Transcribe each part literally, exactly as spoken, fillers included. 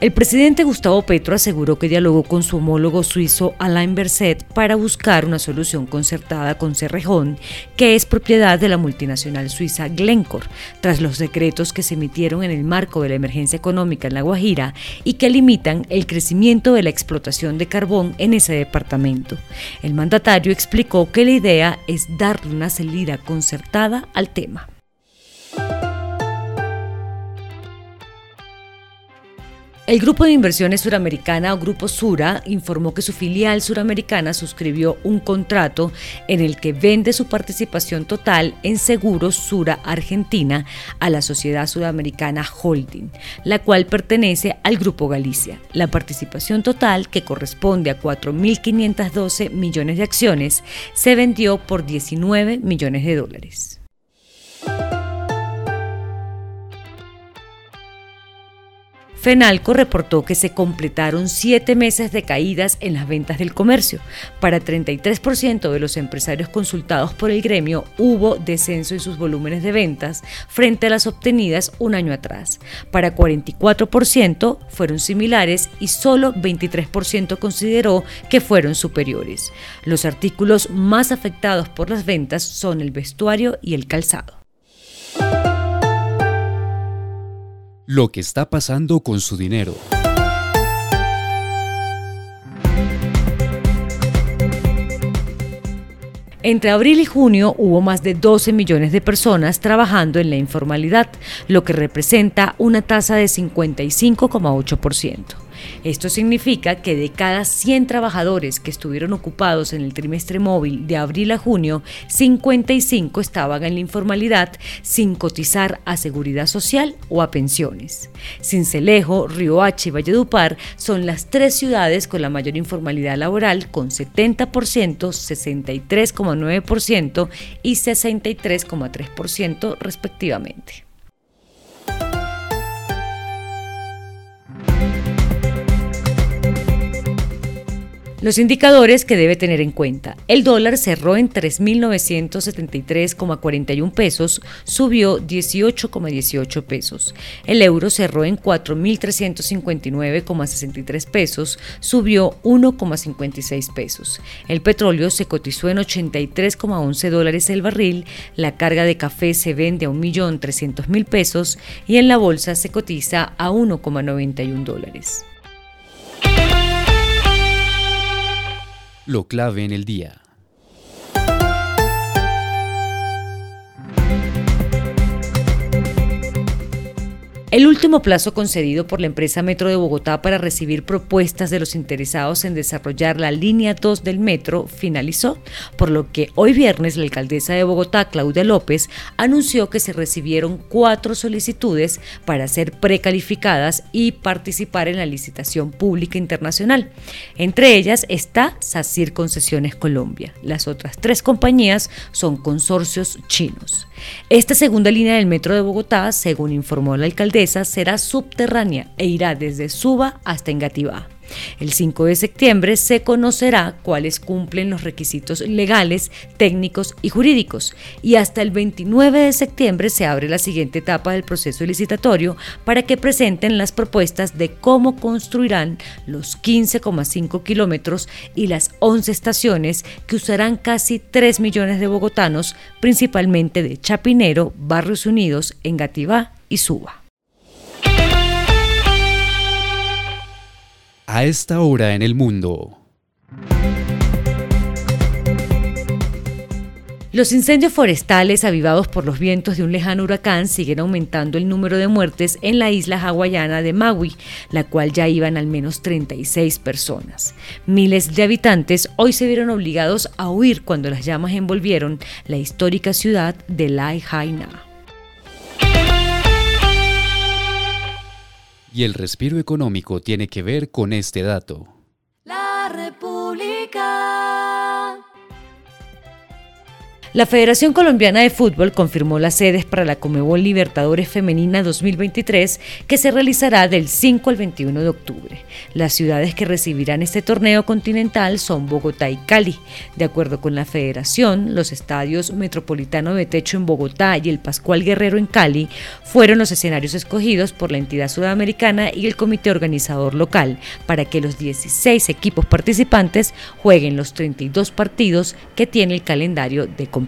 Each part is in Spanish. el presidente Gustavo Petro aseguró que dialogó con su homólogo suizo Alain Berset para buscar una solución concertada con Cerrejón, que es propiedad de la multinacional suiza Glencore, tras los decretos que se emitieron en el marco de la emergencia económica en La Guajira y que limitan el crecimiento de la explotación de carbón en ese departamento. El mandatario explicó que la idea es darle una salida concertada al tema. El Grupo de Inversiones Suramericana o Grupo Sura informó que su filial suramericana suscribió un contrato en el que vende su participación total en Seguros Sura Argentina a la Sociedad Suramericana Holding, la cual pertenece al Grupo Galicia. La participación total, que corresponde a cuatro mil quinientos doce millones de acciones, se vendió por diecinueve millones de dólares. FENALCO reportó que se completaron siete meses de caídas en las ventas del comercio. Para treinta y tres por ciento de los empresarios consultados por el gremio hubo descenso en sus volúmenes de ventas frente a las obtenidas un año atrás. Para cuarenta y cuatro por ciento fueron similares y solo veintitrés por ciento consideró que fueron superiores. Los artículos más afectados por las ventas son el vestuario y el calzado. Lo que está pasando con su dinero. Entre abril y junio hubo más de doce millones de personas trabajando en la informalidad, lo que representa una tasa de cincuenta y cinco coma ocho por ciento. Esto significa que de cada cien trabajadores que estuvieron ocupados en el trimestre móvil de abril a junio, cincuenta y cinco estaban en la informalidad sin cotizar a seguridad social o a pensiones. Sincelejo, Río H. y Valledupar son las tres ciudades con la mayor informalidad laboral, con setenta por ciento, sesenta y tres coma nueve por ciento y sesenta y tres coma tres por ciento respectivamente. Los indicadores que debe tener en cuenta. El dólar cerró en tres mil novecientos setenta y tres coma cuarenta y uno pesos, subió dieciocho coma dieciocho pesos. El euro cerró en cuatro mil trescientos cincuenta y nueve coma sesenta y tres pesos, subió uno coma cincuenta y seis pesos. El petróleo se cotizó en ochenta y tres coma once dólares el barril, la carga de café se vende a un millón trescientos mil pesos y en la bolsa se cotiza a uno coma noventa y uno dólares. Lo clave en el día. El último plazo concedido por la empresa Metro de Bogotá para recibir propuestas de los interesados en desarrollar la línea dos del metro finalizó, por lo que hoy viernes la alcaldesa de Bogotá, Claudia López, anunció que se recibieron cuatro solicitudes para ser precalificadas y participar en la licitación pública internacional. Entre ellas está Sacyr Concesiones Colombia. Las otras tres compañías son consorcios chinos. Esta segunda línea del Metro de Bogotá, según informó la alcaldesa, será subterránea e irá desde Suba hasta Engativá. El cinco de septiembre se conocerá cuáles cumplen los requisitos legales, técnicos y jurídicos, y hasta el veintinueve de septiembre se abre la siguiente etapa del proceso licitatorio para que presenten las propuestas de cómo construirán los quince coma cinco kilómetros y las once estaciones que usarán casi tres millones de bogotanos, principalmente de Chapinero, Barrios Unidos, Engativá y Suba. A esta hora en el mundo. Los incendios forestales avivados por los vientos de un lejano huracán siguen aumentando el número de muertes en la isla hawaiana de Maui, la cual ya iban al menos treinta y seis personas. Miles de habitantes hoy se vieron obligados a huir cuando las llamas envolvieron la histórica ciudad de Lahaina. Y el respiro económico tiene que ver con este dato. La República. La Federación Colombiana de Fútbol confirmó las sedes para la Conmebol Libertadores Femenina dos mil veintitrés, que se realizará del cinco al veintiuno de octubre. Las ciudades que recibirán este torneo continental son Bogotá y Cali. De acuerdo con la Federación, los estadios Metropolitano de Techo en Bogotá y el Pascual Guerrero en Cali fueron los escenarios escogidos por la entidad sudamericana y el comité organizador local para que los dieciséis equipos participantes jueguen los treinta y dos partidos que tiene el calendario de competencia.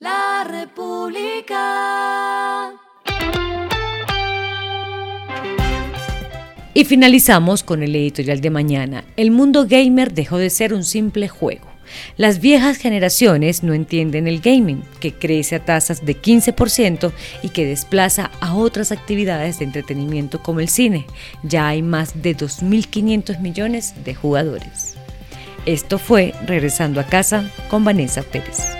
La República. Y finalizamos con el editorial de mañana. El mundo gamer dejó de ser un simple juego. Las viejas generaciones no entienden el gaming, que crece a tasas de quince por ciento y que desplaza a otras actividades de entretenimiento como el cine. Ya hay más de dos mil quinientos millones de jugadores. Esto fue Regresando a Casa con Vanessa Pérez.